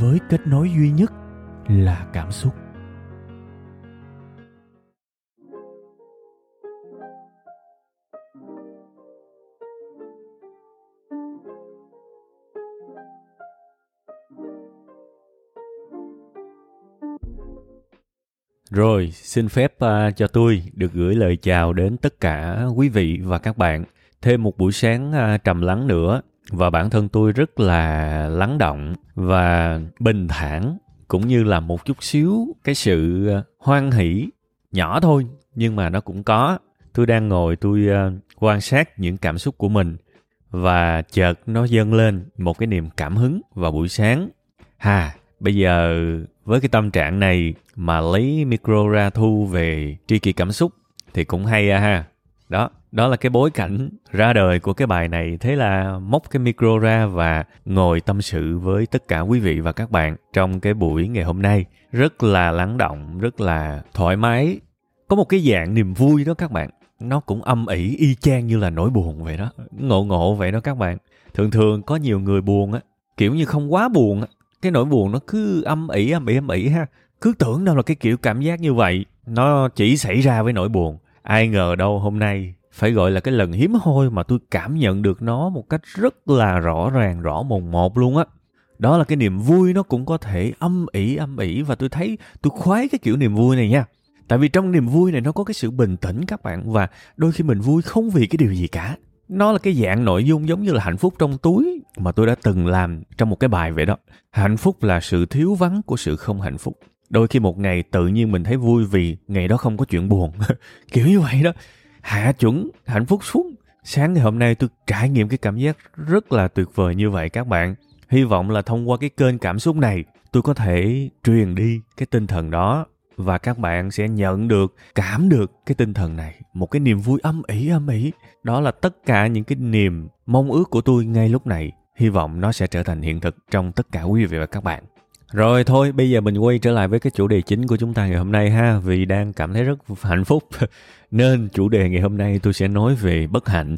với kết nối duy nhất là cảm xúc. Rồi, xin phép cho tôi được gửi lời chào đến tất cả quý vị và các bạn. Thêm một buổi sáng trầm lắng nữa, và bản thân tôi rất là lắng động và bình thản, cũng như là một chút xíu cái sự hoan hỷ nhỏ thôi, nhưng mà nó cũng có. Tôi đang ngồi tôi quan sát những cảm xúc của mình, và chợt nó dâng lên một cái niềm cảm hứng vào buổi sáng. Bây giờ với cái tâm trạng này mà lấy micro ra thu về tri kỷ cảm xúc thì cũng hay ha. Đó là cái bối cảnh ra đời của cái bài này. Thế là móc cái micro ra và ngồi tâm sự với tất cả quý vị và các bạn trong cái buổi ngày hôm nay. Rất là lắng động, rất là thoải mái. Có một cái dạng niềm vui đó các bạn. Nó cũng âm ỉ y chang như là nỗi buồn vậy đó. Ngộ vậy đó các bạn. Thường có nhiều người buồn á, kiểu như không quá buồn á, cái nỗi buồn nó cứ âm ỉ ha. Cứ tưởng đâu là cái kiểu cảm giác như vậy nó chỉ xảy ra với nỗi buồn. Ai ngờ đâu hôm nay phải gọi là cái lần hiếm hoi mà tôi cảm nhận được nó một cách rất là rõ ràng, rõ mồn một luôn á. Đó là cái niềm vui nó cũng có thể âm ỉ, và tôi thấy tôi khoái cái kiểu niềm vui này nha. Tại vì trong niềm vui này nó có cái sự bình tĩnh các bạn, và đôi khi mình vui không vì cái điều gì cả. Nó là cái dạng nội dung giống như là hạnh phúc trong túi mà tôi đã từng làm trong một cái bài vậy đó. Hạnh phúc là sự thiếu vắng của sự không hạnh phúc. Đôi khi một ngày tự nhiên mình thấy vui vì ngày đó không có chuyện buồn. Kiểu như vậy đó. Hạ chuẩn hạnh phúc xuống. Sáng ngày hôm nay tôi trải nghiệm cái cảm giác rất là tuyệt vời như vậy các bạn. Hy vọng là thông qua cái kênh cảm xúc này tôi có thể truyền đi cái tinh thần đó. Và các bạn sẽ nhận được, cảm được cái tinh thần này. Một cái niềm vui âm ỉ. Đó là tất cả những cái niềm mong ước của tôi ngay lúc này. Hy vọng nó sẽ trở thành hiện thực trong tất cả quý vị và các bạn. Rồi thôi, bây giờ mình quay trở lại với cái chủ đề chính của chúng ta ngày hôm nay ha. Vì đang cảm thấy rất hạnh phúc. Nên chủ đề ngày hôm nay tôi sẽ nói về bất hạnh.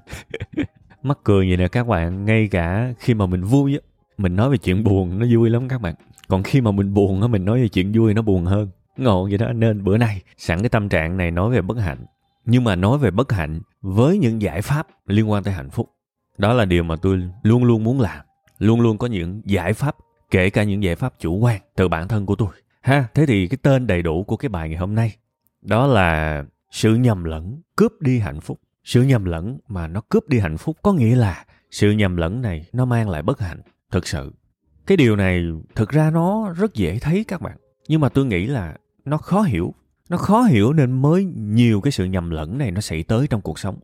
Mắc cười vậy nè các bạn. Ngay cả khi mà mình vui, mình nói về chuyện buồn nó vui lắm các bạn. Còn khi mà mình buồn, mình nói về chuyện vui nó buồn hơn. Ngộ vậy đó, nên bữa nay sẵn cái tâm trạng này nói về bất hạnh. Nhưng mà nói về bất hạnh với những giải pháp liên quan tới hạnh phúc. Đó là điều mà tôi luôn luôn muốn làm. Luôn luôn có những giải pháp, kể cả những giải pháp chủ quan từ bản thân của tôi. Thế thì cái tên đầy đủ của cái bài ngày hôm nay đó là sự nhầm lẫn cướp đi hạnh phúc. Sự nhầm lẫn mà nó cướp đi hạnh phúc, có nghĩa là sự nhầm lẫn này nó mang lại bất hạnh thực sự. Cái điều này thực ra nó rất dễ thấy các bạn. Nhưng mà tôi nghĩ là nó khó hiểu nên mới nhiều cái sự nhầm lẫn này nó xảy tới trong cuộc sống.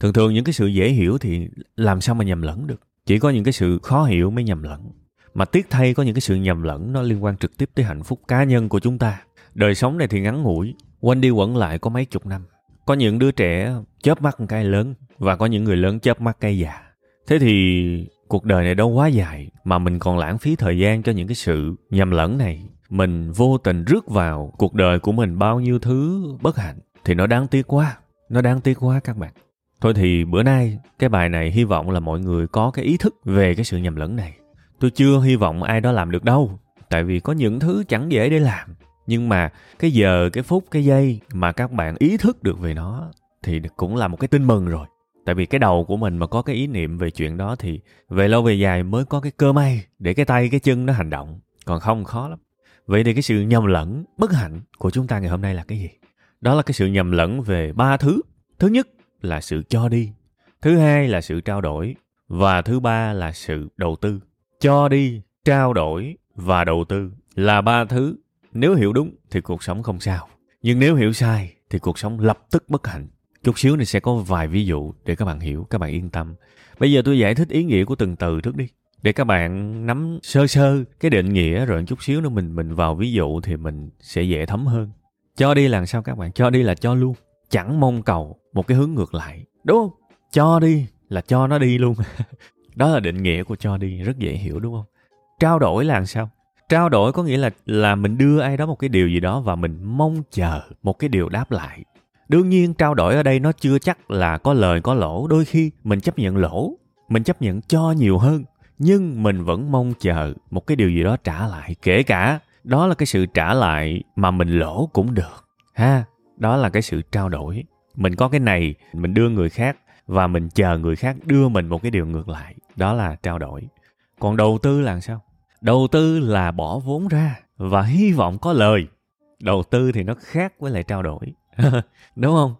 Thường những cái sự dễ hiểu thì làm sao mà nhầm lẫn được. Chỉ có những cái sự khó hiểu mới nhầm lẫn. Mà tiếc thay có những cái sự nhầm lẫn nó liên quan trực tiếp tới hạnh phúc cá nhân của chúng ta. Đời sống này thì ngắn ngủi, quanh đi quẩn lại có mấy chục năm. Có những đứa trẻ chớp mắt một cái lớn, và có những người lớn chớp mắt cái già. Thế thì cuộc đời này đâu quá dài mà mình còn lãng phí thời gian cho những cái sự nhầm lẫn này. Mình vô tình rước vào cuộc đời của mình bao nhiêu thứ bất hạnh thì nó đáng tiếc quá các bạn. Thôi thì bữa nay cái bài này hy vọng là mọi người có cái ý thức về cái sự nhầm lẫn này. Tôi chưa hy vọng ai đó làm được đâu, tại vì có những thứ chẳng dễ để làm. Nhưng mà cái giờ, cái phút, cái giây mà các bạn ý thức được về nó thì cũng là một cái tin mừng rồi. Tại vì cái đầu của mình mà có cái ý niệm về chuyện đó thì về lâu về dài mới có cái cơ may để cái tay, cái chân nó hành động. Còn không khó lắm. Vậy thì cái sự nhầm lẫn bất hạnh của chúng ta ngày hôm nay là cái gì? Đó là cái sự nhầm lẫn về ba thứ. Thứ nhất là sự cho đi. Thứ hai là sự trao đổi. Và thứ ba là sự đầu tư. Cho đi, trao đổi và đầu tư là ba thứ. Nếu hiểu đúng thì cuộc sống không sao. Nhưng nếu hiểu sai thì cuộc sống lập tức bất hạnh. Chút xíu này sẽ có vài ví dụ để các bạn hiểu, các bạn yên tâm. Bây giờ tôi giải thích ý nghĩa của từng từ trước đi. để các bạn nắm sơ sơ cái định nghĩa, rồi chút xíu nữa mình vào ví dụ thì mình sẽ dễ thấm hơn. Cho đi là sao các bạn? Cho đi là cho luôn, chẳng mong cầu một cái hướng ngược lại, đúng không? Cho đi là cho nó đi luôn. Đó là định nghĩa của cho đi, rất dễ hiểu đúng không? Trao đổi là sao? Trao đổi có nghĩa là mình đưa ai đó một cái điều gì đó và mình mong chờ một cái điều đáp lại. Đương nhiên trao đổi ở đây nó chưa chắc là có lời có lỗ, đôi khi mình chấp nhận lỗ, mình chấp nhận cho nhiều hơn, nhưng mình vẫn mong chờ một cái điều gì đó trả lại, kể cả đó là cái sự trả lại mà mình lỗ cũng được. Ha, đó là cái sự trao đổi. Mình có cái này, mình đưa người khác và mình chờ người khác đưa mình một cái điều ngược lại. Đó là trao đổi. Còn đầu tư là sao? Đầu tư là bỏ vốn ra và hy vọng có lời. Đầu tư thì nó khác với lại trao đổi. Đúng không?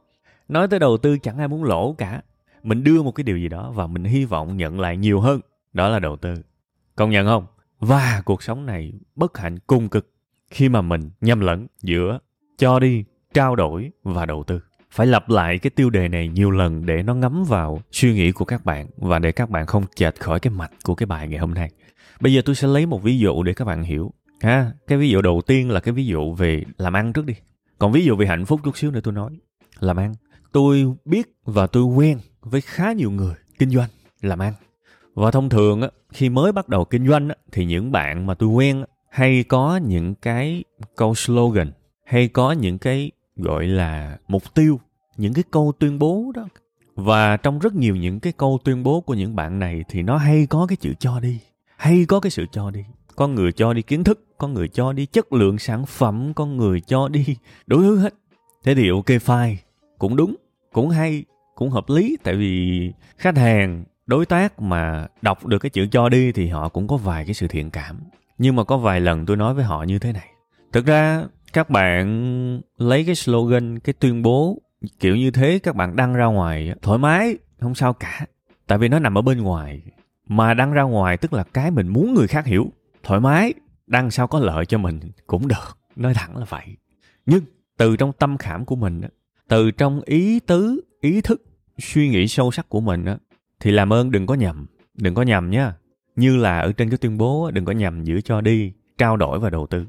Nói tới đầu tư chẳng ai muốn lỗ cả. Mình đưa một cái điều gì đó và mình hy vọng nhận lại nhiều hơn. Đó là đầu tư. Công nhận không? Và cuộc sống này bất hạnh cùng cực khi mà mình nhầm lẫn giữa cho đi, trao đổi và đầu tư. Phải lặp lại cái tiêu đề này nhiều lần để nó ngấm vào suy nghĩ của các bạn và để các bạn không chệch khỏi cái mạch của cái bài ngày hôm nay. Bây giờ tôi sẽ lấy một ví dụ để các bạn hiểu. Ha, cái ví dụ đầu tiên là cái ví dụ về làm ăn trước đi. Còn ví dụ về hạnh phúc chút xíu nữa tôi nói. Làm ăn. Tôi biết và tôi quen với khá nhiều người kinh doanh, làm ăn. Và thông thường khi mới bắt đầu kinh doanh thì những bạn mà tôi quen hay có những cái câu slogan, hay có những cái gọi là mục tiêu, những cái câu tuyên bố đó. Và trong rất nhiều những cái câu tuyên bố của những bạn này thì nó hay có cái chữ cho đi, hay có cái sự cho đi. Có người cho đi kiến thức, có người cho đi chất lượng sản phẩm, có người cho đi đủ thứ hết. Thế thì ok fine, cũng đúng, cũng hay, cũng hợp lý. Tại vì khách hàng, đối tác mà đọc được cái chữ cho đi thì họ cũng có vài cái sự thiện cảm. Nhưng mà có vài lần tôi nói với họ như thế này. Thực ra các bạn lấy cái slogan, cái tuyên bố kiểu như thế các bạn đăng ra ngoài thoải mái, không sao cả. Tại vì nó nằm ở bên ngoài. Mà đăng ra ngoài tức là cái mình muốn người khác hiểu. Thoải mái, đăng sao có lợi cho mình cũng được. Nói thẳng là vậy. Nhưng từ trong tâm khảm của mình, từ trong ý tứ, ý thức, suy nghĩ sâu sắc của mình thì làm ơn đừng có nhầm. Đừng có nhầm nha. Như là ở trên cái tuyên bố đừng có nhầm giữa cho đi, trao đổi và đầu tư.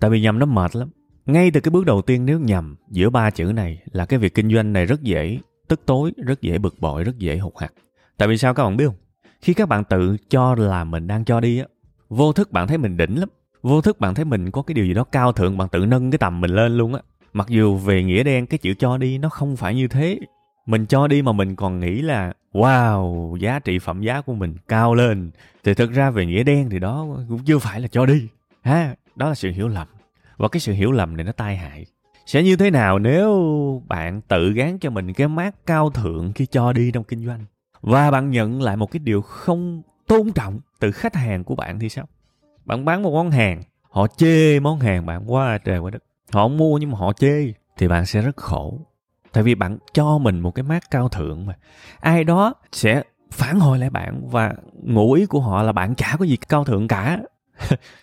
Tại vì nhầm nó mệt lắm. Ngay từ cái bước đầu tiên nếu nhầm giữa ba chữ này là cái việc kinh doanh này rất dễ tức tối, rất dễ bực bội, rất dễ hụt hặc. Tại vì sao các bạn biết không? Khi các bạn tự cho là mình đang cho đi, vô thức bạn thấy mình đỉnh lắm. Vô thức bạn thấy mình có cái điều gì đó cao thượng, bạn tự nâng cái tầm mình lên luôn á. Mặc dù về nghĩa đen cái chữ cho đi nó không phải như thế. Mình cho đi mà mình còn nghĩ là wow, giá trị phẩm giá của mình cao lên. Thì thực ra về nghĩa đen thì đó cũng chưa phải là cho đi. Ha, đó là sự hiểu lầm. Và cái sự hiểu lầm này nó tai hại. Sẽ như thế nào nếu bạn tự gán cho mình cái mác cao thượng khi cho đi trong kinh doanh? Và bạn nhận lại một cái điều không tôn trọng từ khách hàng của bạn thì sao? Bạn bán một món hàng, họ chê món hàng bạn quá trời quá đất. Họ không mua nhưng mà họ chê, thì bạn sẽ rất khổ. Tại vì bạn cho mình một cái mác cao thượng mà. Ai đó sẽ phản hồi lại bạn và ngụ ý của họ là bạn chả có gì cao thượng cả.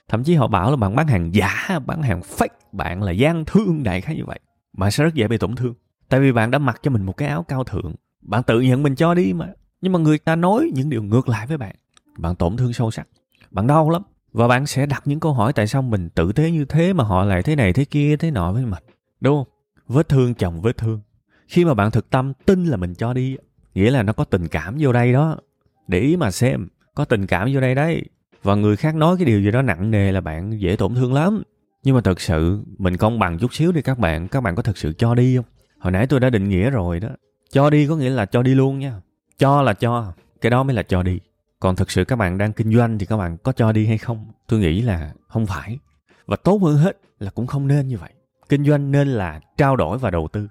Thậm chí họ bảo là bạn bán hàng giả, bán hàng fake, bạn là gian thương đại khái như vậy. Bạn sẽ rất dễ bị tổn thương. Tại vì bạn đã mặc cho mình một cái áo cao thượng. Bạn tự nhận mình cho đi mà. Nhưng mà người ta nói những điều ngược lại với bạn. Bạn tổn thương sâu sắc. Bạn đau lắm. Và bạn sẽ đặt những câu hỏi tại sao mình tử tế như thế mà họ lại thế này, thế kia, thế nọ với mình. Đúng không? Vết thương chồng vết thương. Khi mà bạn thực tâm tin là mình cho đi, nghĩa là nó có tình cảm vô đây đó. Để ý mà xem. Có tình cảm vô đây đấy. Và người khác nói cái điều gì đó nặng nề là bạn dễ tổn thương lắm. Nhưng mà thật sự mình công bằng chút xíu đi các bạn. Các bạn có thực sự cho đi không? Hồi nãy tôi đã định nghĩa rồi đó. Cho đi có nghĩa là cho đi luôn nha. Cho là cho. Cái đó mới là cho đi. Còn thực sự các bạn đang kinh doanh thì các bạn có cho đi hay không? Tôi nghĩ là không phải. Và tốt hơn hết là cũng không nên như vậy. Kinh doanh nên là trao đổi và đầu tư.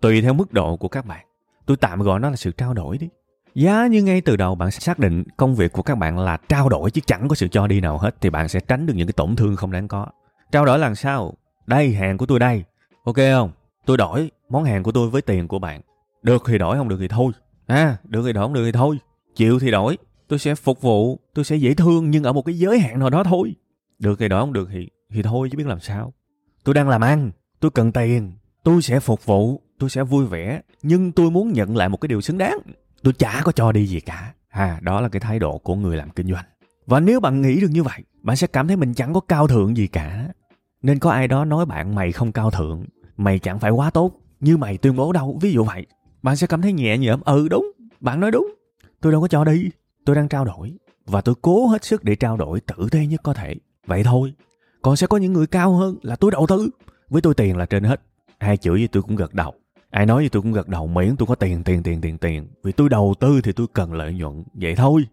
Tùy theo mức độ của các bạn. Tôi tạm gọi nó là sự trao đổi đi. Giá như ngay từ đầu bạn xác định công việc của các bạn là trao đổi chứ chẳng có sự cho đi nào hết thì bạn sẽ tránh được những cái tổn thương không đáng có. Trao đổi làm sao? Đây, hàng của tôi đây. Ok không? Tôi đổi món hàng của tôi với tiền của bạn. Được thì đổi, không được thì thôi. Được thì đổi, không được thì thôi. Chịu thì đổi. Tôi sẽ phục vụ, tôi sẽ dễ thương nhưng ở một cái giới hạn nào đó thôi. Được thì đổi, không được thì thôi chứ biết làm sao. Tôi đang làm ăn, tôi cần tiền, tôi sẽ phục vụ, tôi sẽ vui vẻ nhưng tôi muốn nhận lại một cái điều xứng đáng. Tôi chả có cho đi gì cả. Đó là cái thái độ của người làm kinh doanh. Và nếu bạn nghĩ được như vậy, bạn sẽ cảm thấy mình chẳng có cao thượng gì cả. Nên có ai đó nói bạn mày không cao thượng, mày chẳng phải quá tốt như mày tuyên bố đâu, ví dụ vậy. Bạn sẽ cảm thấy nhẹ nhõm, ừ đúng, bạn nói đúng. Tôi đâu có cho đi, tôi đang trao đổi. Và tôi cố hết sức để trao đổi tử tế nhất có thể. Vậy thôi, còn sẽ có những người cao hơn là tôi đầu tư. Với tôi tiền là trên hết. Ai chửi với tôi cũng gật đầu. Ai nói với tôi cũng gật đầu, miễn tôi có tiền. Vì tôi đầu tư thì tôi cần lợi nhuận. Vậy thôi.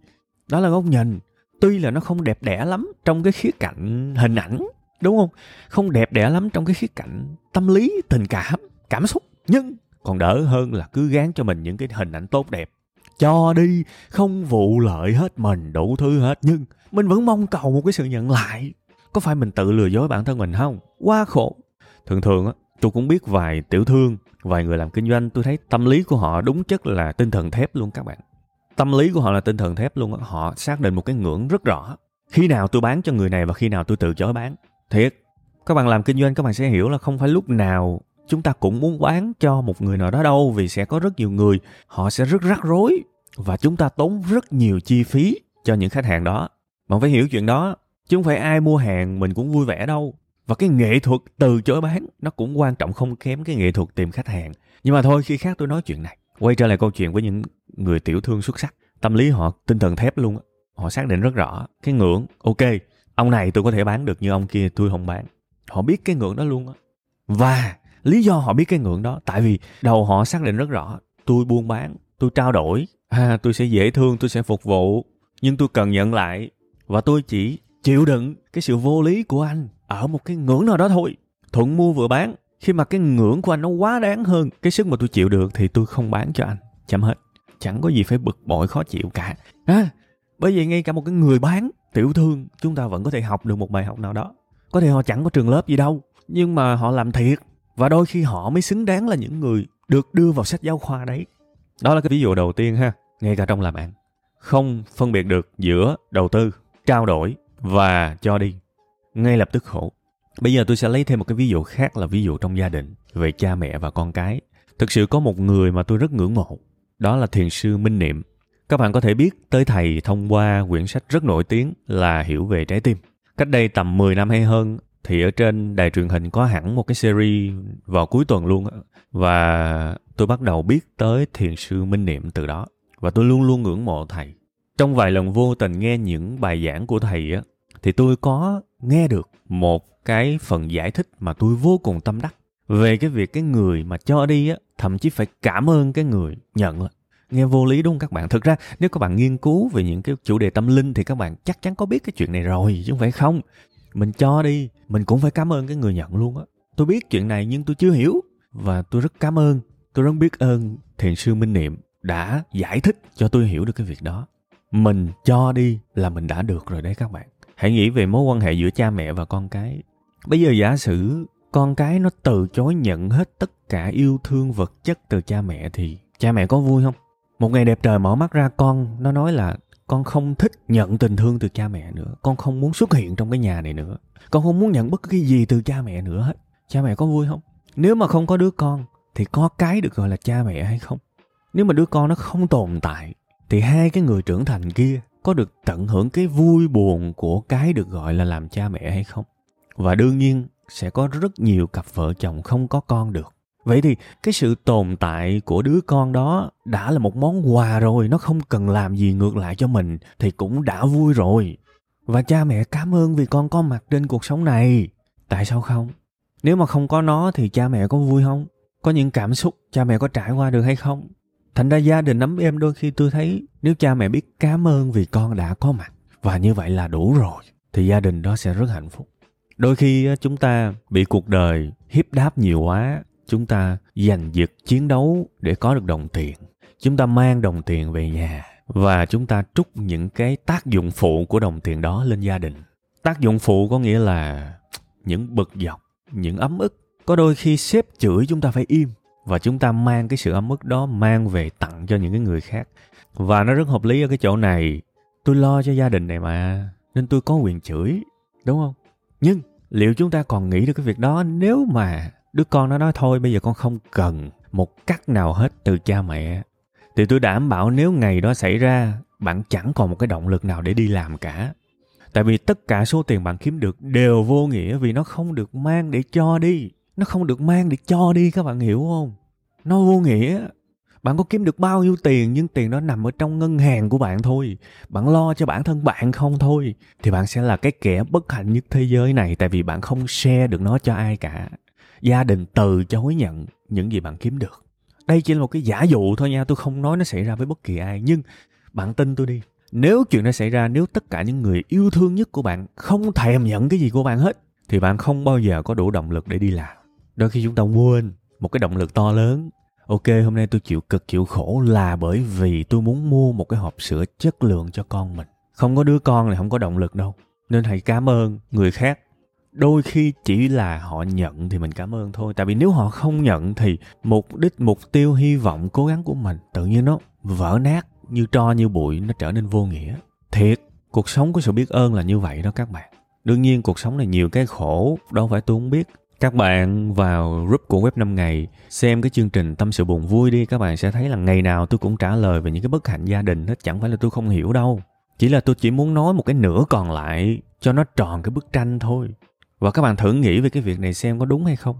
Đó là góc nhìn. Tuy là nó không đẹp đẽ lắm trong cái khía cạnh hình ảnh, đúng không? Không đẹp đẽ lắm trong cái khía cạnh tâm lý, tình cảm, cảm xúc. Nhưng còn đỡ hơn là cứ gán cho mình những cái hình ảnh tốt đẹp. Cho đi, không vụ lợi hết mình, đủ thứ hết. Nhưng mình vẫn mong cầu một cái sự nhận lại. Có phải mình tự lừa dối bản thân mình không? Quá khổ. Thường á, tôi cũng biết vài tiểu thương, vài người làm kinh doanh, tôi thấy tâm lý của họ đúng chất là tinh thần thép luôn các bạn. Tâm lý của họ là tinh thần thép luôn á. Họ xác định một cái ngưỡng rất rõ. Khi nào tôi bán cho người này và khi nào tôi từ chối bán. Thiệt, các bạn làm kinh doanh các bạn sẽ hiểu là không phải lúc nào chúng ta cũng muốn bán cho một người nào đó đâu. Vì sẽ có rất nhiều người, họ sẽ rất rắc rối. Và chúng ta tốn rất nhiều chi phí cho những khách hàng đó. Bạn phải hiểu chuyện đó. Chứ không phải ai mua hàng mình cũng vui vẻ đâu. Và cái nghệ thuật từ chối bán nó cũng quan trọng không kém cái nghệ thuật tìm khách hàng. Nhưng mà thôi, khi khác tôi nói chuyện này. Quay trở lại câu chuyện với những người tiểu thương xuất sắc. Tâm lý họ tinh thần thép luôn. Họ xác định rất rõ cái ngưỡng. Ok, ông này tôi có thể bán được nhưng ông kia tôi không bán. Họ biết cái ngưỡng đó luôn. Và lý do họ biết cái ngưỡng đó, tại vì đầu họ xác định rất rõ. Tôi buôn bán, tôi trao đổi. Tôi sẽ dễ thương, tôi sẽ phục vụ. Nhưng tôi cần nhận lại. Và tôi chỉ chịu đựng cái sự vô lý của anh ở một cái ngưỡng nào đó thôi. Thuận mua vừa bán. Khi mà cái ngưỡng của anh nó quá đáng hơn cái sức mà tôi chịu được thì tôi không bán cho anh. Chấm hết. Chẳng có gì phải bực bội khó chịu cả. Bởi vì ngay cả một cái người bán, tiểu thương, chúng ta vẫn có thể học được một bài học nào đó. Có thể họ chẳng có trường lớp gì đâu, nhưng mà họ làm thiệt. Và đôi khi họ mới xứng đáng là những người được đưa vào sách giáo khoa đấy. Đó là cái ví dụ đầu tiên ha. Ngay cả trong làm ăn, không phân biệt được giữa đầu tư, trao đổi và cho đi, ngay lập tức khổ. Bây giờ tôi sẽ lấy thêm một cái ví dụ khác là ví dụ trong gia đình, về cha mẹ và con cái. Thực sự có một người mà tôi rất ngưỡng mộ, đó là Thiền sư Minh Niệm. Các bạn có thể biết tới thầy thông qua quyển sách rất nổi tiếng là Hiểu về trái tim. Cách đây tầm 10 năm hay hơn thì ở trên đài truyền hình có hẳn một cái series vào cuối tuần luôn. Và tôi bắt đầu biết tới Thiền sư Minh Niệm từ đó. Và tôi luôn luôn ngưỡng mộ thầy. Trong vài lần vô tình nghe những bài giảng của thầy á, thì tôi có nghe được một cái phần giải thích mà tôi vô cùng tâm đắc về cái việc cái người mà cho đi á, thậm chí phải cảm ơn cái người nhận. Nghe vô lý đúng không các bạn? Thực ra nếu các bạn nghiên cứu về những cái chủ đề tâm linh thì các bạn chắc chắn có biết cái chuyện này rồi, chứ không phải không. Mình cho đi, mình cũng phải cảm ơn cái người nhận luôn á. Tôi biết chuyện này nhưng tôi chưa hiểu. Và tôi rất cảm ơn, tôi rất biết ơn Thiền sư Minh Niệm đã giải thích cho tôi hiểu được cái việc đó. Mình cho đi là mình đã được rồi đấy các bạn. Hãy nghĩ về mối quan hệ giữa cha mẹ và con cái. Bây giờ giả sử con cái nó từ chối nhận hết tất cả yêu thương vật chất từ cha mẹ thì cha mẹ có vui không? Một ngày đẹp trời mở mắt ra con nó nói là con không thích nhận tình thương từ cha mẹ nữa. Con không muốn xuất hiện trong cái nhà này nữa. Con không muốn nhận bất cứ cái gì từ cha mẹ nữa hết. Cha mẹ có vui không? Nếu mà không có đứa con thì có cái được gọi là cha mẹ hay không? Nếu mà đứa con nó không tồn tại thì hai cái người trưởng thành kia có được tận hưởng cái vui buồn của cái được gọi là làm cha mẹ hay không? Và đương nhiên sẽ có rất nhiều cặp vợ chồng không có con được. Vậy thì cái sự tồn tại của đứa con đó đã là một món quà rồi. Nó không cần làm gì ngược lại cho mình thì cũng đã vui rồi. Và cha mẹ cảm ơn vì con có mặt trên cuộc sống này. Tại sao không? Nếu mà không có nó thì cha mẹ có vui không? Có những cảm xúc cha mẹ có trải qua được hay không? Thành ra gia đình ấm êm đôi khi tôi thấy nếu cha mẹ biết cảm ơn vì con đã có mặt và như vậy là đủ rồi thì gia đình đó sẽ rất hạnh phúc. Đôi khi chúng ta bị cuộc đời hiếp đáp nhiều quá, chúng ta giành giật chiến đấu để có được đồng tiền. Chúng ta mang đồng tiền về nhà và chúng ta trút những cái tác dụng phụ của đồng tiền đó lên gia đình. Tác dụng phụ có nghĩa là những bực dọc, những ấm ức. Có đôi khi sếp chửi chúng ta phải im. Và chúng ta mang cái sự ấm ức đó mang về tặng cho những cái người khác. Và nó rất hợp lý ở cái chỗ này. Tôi lo cho gia đình này mà, nên tôi có quyền chửi, đúng không? Nhưng liệu chúng ta còn nghĩ được cái việc đó nếu mà đứa con nó nói thôi bây giờ con không cần một cách nào hết từ cha mẹ. Thì tôi đảm bảo nếu ngày đó xảy ra, bạn chẳng còn một cái động lực nào để đi làm cả. Tại vì tất cả số tiền bạn kiếm được đều vô nghĩa vì nó không được mang để cho đi. Nó không được mang để cho đi, các bạn hiểu không? Nó vô nghĩa. Bạn có kiếm được bao nhiêu tiền nhưng tiền đó nằm ở trong ngân hàng của bạn thôi. Bạn lo cho bản thân bạn không thôi. Thì bạn sẽ là cái kẻ bất hạnh nhất thế giới này tại vì bạn không share được nó cho ai cả. Gia đình từ chối nhận những gì bạn kiếm được. Đây chỉ là một cái giả dụ thôi nha. Tôi không nói nó xảy ra với bất kỳ ai. Nhưng bạn tin tôi đi. Nếu chuyện đó xảy ra, nếu tất cả những người yêu thương nhất của bạn không thèm nhận cái gì của bạn hết, thì bạn không bao giờ có đủ động lực để đi làm. Đôi khi chúng ta quên một cái động lực to lớn. Ok, hôm nay tôi chịu cực chịu khổ là bởi vì tôi muốn mua một cái hộp sữa chất lượng cho con mình. Không có đứa con này không có động lực đâu. Nên hãy cảm ơn người khác. Đôi khi chỉ là họ nhận thì mình cảm ơn thôi. Tại vì nếu họ không nhận thì mục tiêu, hy vọng, cố gắng của mình tự nhiên nó vỡ nát như tro như bụi, nó trở nên vô nghĩa. Thiệt, cuộc sống của sự biết ơn là như vậy đó các bạn. Đương nhiên cuộc sống này nhiều cái khổ, đâu phải tôi không biết. Các bạn vào group của Web 5 Ngày, xem cái chương trình Tâm Sự Buồn Vui đi, các bạn sẽ thấy là ngày nào tôi cũng trả lời về những cái bất hạnh gia đình hết, chẳng phải là tôi không hiểu đâu. Chỉ là tôi chỉ muốn nói một cái nửa còn lại cho nó tròn cái bức tranh thôi. Và các bạn thử nghĩ về cái việc này xem có đúng hay không.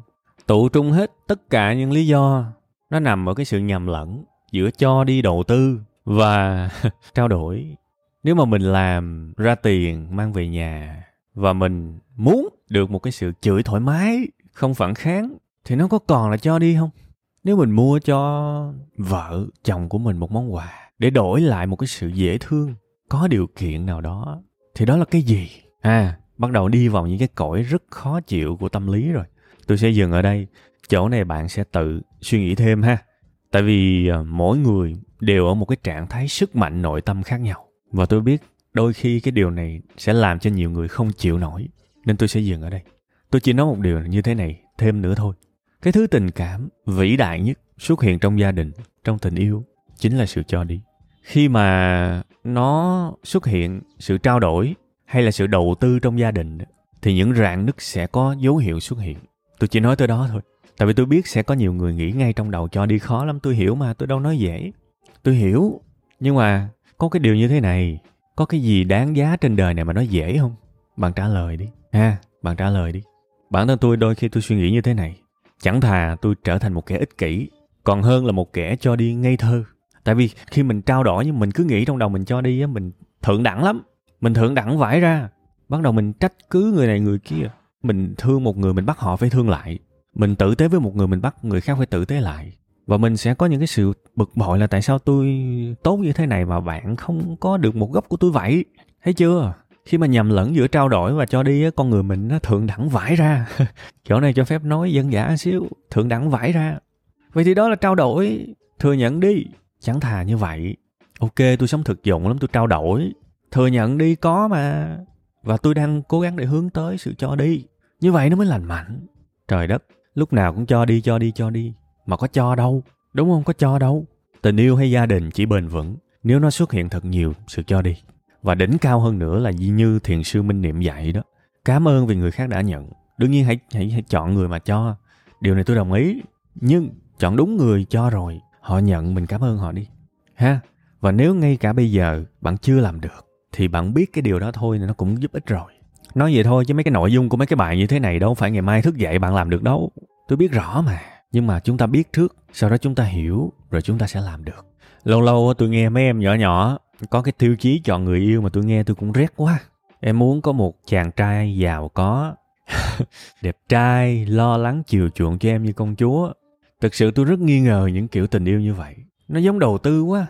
Tụ trung hết tất cả những lý do nó nằm ở cái sự nhầm lẫn giữa cho đi, đầu tư và trao đổi. Nếu mà mình làm ra tiền mang về nhà và mình muốn được một cái sự chửi thoải mái, không phản kháng, thì nó có còn là cho đi không? Nếu mình mua cho vợ, chồng của mình một món quà để đổi lại một cái sự dễ thương, có điều kiện nào đó, thì đó là cái gì? Bắt đầu đi vào những cái cõi rất khó chịu của tâm lý rồi. Tôi sẽ dừng ở đây. Chỗ này bạn sẽ tự suy nghĩ thêm ha. Tại vì mỗi người đều ở một cái trạng thái sức mạnh nội tâm khác nhau. Và tôi biết đôi khi cái điều này sẽ làm cho nhiều người không chịu nổi. Nên tôi sẽ dừng ở đây. Tôi chỉ nói một điều như thế này thêm nữa thôi. Cái thứ tình cảm vĩ đại nhất xuất hiện trong gia đình, trong tình yêu, chính là sự cho đi. Khi mà nó xuất hiện sự trao đổi hay là sự đầu tư trong gia đình, thì những rạn nứt sẽ có dấu hiệu xuất hiện. Tôi chỉ nói tới đó thôi. Tại vì tôi biết sẽ có nhiều người nghĩ ngay trong đầu cho đi khó lắm. Tôi hiểu mà, tôi đâu nói dễ. Tôi hiểu. Nhưng mà có cái điều như thế này. Có cái gì đáng giá trên đời này mà nó dễ không? Bạn trả lời đi. Bạn trả lời đi. Bản thân tôi đôi khi tôi suy nghĩ như thế này. Chẳng thà tôi trở thành một kẻ ích kỷ, còn hơn là một kẻ cho đi ngây thơ. Tại vì khi mình trao đổi, nhưng mình cứ nghĩ trong đầu mình cho đi, mình thượng đẳng lắm. Mình thượng đẳng vãi ra. Bắt đầu mình trách cứ người này người kia. Mình thương một người, mình bắt họ phải thương lại. Mình tử tế với một người, mình bắt người khác phải tử tế lại. Và mình sẽ có những cái sự bực bội là tại sao tôi tốt như thế này mà bạn không có được một góc của tôi vậy. Thấy chưa? Khi mà nhầm lẫn giữa trao đổi và cho đi, con người mình nó thượng đẳng vãi ra. Chỗ này cho phép nói dân dã xíu. Thượng đẳng vãi ra. Vậy thì đó là trao đổi. Thừa nhận đi. Chẳng thà như vậy. Ok, tôi sống thực dụng lắm, tôi trao đổi. Thừa nhận đi, có mà. Và tôi đang cố gắng để hướng tới sự cho đi. Như vậy nó mới lành mạnh. Trời đất, lúc nào cũng cho đi. Mà có cho đâu, đúng không? Có cho đâu. Tình yêu hay gia đình chỉ bền vững nếu nó xuất hiện thật nhiều sự cho đi. Và đỉnh cao hơn nữa là như thiền sư Minh Niệm dạy đó. Cảm ơn vì người khác đã nhận. Đương nhiên hãy chọn người mà cho. Điều này tôi đồng ý. Nhưng chọn đúng người cho rồi. Họ nhận, mình cảm ơn họ đi. Và nếu ngay cả bây giờ bạn chưa làm được, thì bạn biết cái điều đó thôi nó cũng giúp ích rồi. Nói vậy thôi chứ mấy cái nội dung của mấy cái bài như thế này đâu phải ngày mai thức dậy bạn làm được đâu. Tôi biết rõ mà. Nhưng mà chúng ta biết trước, sau đó chúng ta hiểu, rồi chúng ta sẽ làm được. Lâu lâu tôi nghe mấy em nhỏ có cái tiêu chí chọn người yêu mà tôi nghe tôi cũng rét quá. Em muốn có một chàng trai giàu có, đẹp trai, lo lắng chiều chuộng cho em như công chúa. Thực sự tôi rất nghi ngờ những kiểu tình yêu như vậy. Nó giống đầu tư quá.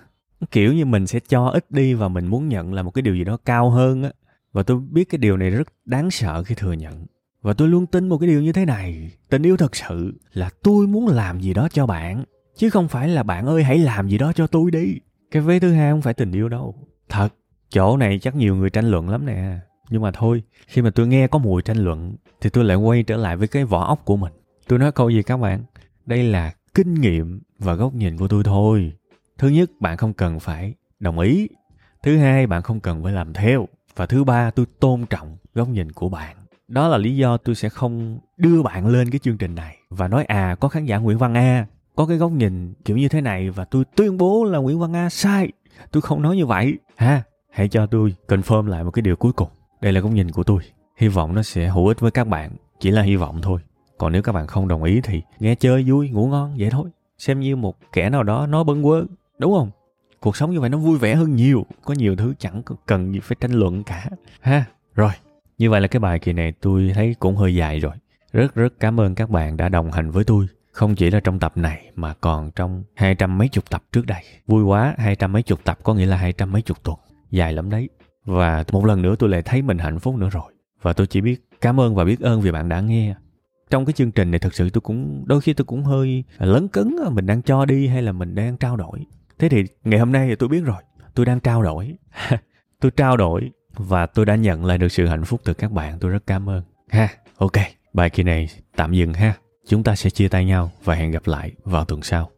Kiểu như mình sẽ cho ít đi và mình muốn nhận là một cái điều gì đó cao hơn á. Và tôi biết cái điều này rất đáng sợ khi thừa nhận. Và tôi luôn tin một cái điều như thế này. Tình yêu thật sự là tôi muốn làm gì đó cho bạn. Chứ không phải là bạn ơi hãy làm gì đó cho tôi đi. Cái vế thứ hai không phải tình yêu đâu. Thật, chỗ này chắc nhiều người tranh luận lắm nè. Nhưng mà thôi, khi mà tôi nghe có mùi tranh luận thì tôi lại quay trở lại với cái vỏ óc của mình. Tôi nói câu gì các bạn? Đây là kinh nghiệm và góc nhìn của tôi thôi. Thứ nhất, bạn không cần phải đồng ý. Thứ hai, bạn không cần phải làm theo. Và thứ ba, tôi tôn trọng góc nhìn của bạn. Đó là lý do tôi sẽ không đưa bạn lên cái chương trình này và nói có khán giả Nguyễn Văn A có cái góc nhìn kiểu như thế này và tôi tuyên bố là Nguyễn Văn A sai. Tôi không nói như vậy. Hãy cho tôi confirm lại một cái điều cuối cùng. Đây là góc nhìn của tôi. Hy vọng nó sẽ hữu ích với các bạn. Chỉ là hy vọng thôi. Còn nếu các bạn không đồng ý thì nghe chơi vui, ngủ ngon vậy thôi. Xem như một kẻ nào đó nói bâng quơ. Đúng không? Cuộc sống như vậy nó vui vẻ hơn nhiều. Có nhiều thứ chẳng cần gì phải tranh luận cả. Ha, rồi. Như vậy là cái bài kỳ này tôi thấy cũng hơi dài rồi. Rất cảm ơn các bạn đã đồng hành với tôi. Không chỉ là trong tập này mà còn trong 200 mấy chục tập trước đây. Vui quá, 200 mấy chục tập có nghĩa là 200 mấy chục tuần. Dài lắm đấy. Và một lần nữa tôi lại thấy mình hạnh phúc nữa rồi. Và tôi chỉ biết cảm ơn và biết ơn vì bạn đã nghe. Trong cái chương trình này thực sự tôi cũng đôi khi tôi cũng hơi lấn cấn, mình đang cho đi hay là mình đang trao đổi. Thế thì ngày hôm nay thì tôi biết rồi, tôi đang trao đổi. Tôi trao đổi và tôi đã nhận lại được sự hạnh phúc từ các bạn. Tôi rất cảm ơn. Ha, ok, bài kỳ này tạm dừng ha. Chúng ta sẽ chia tay nhau và hẹn gặp lại vào tuần sau.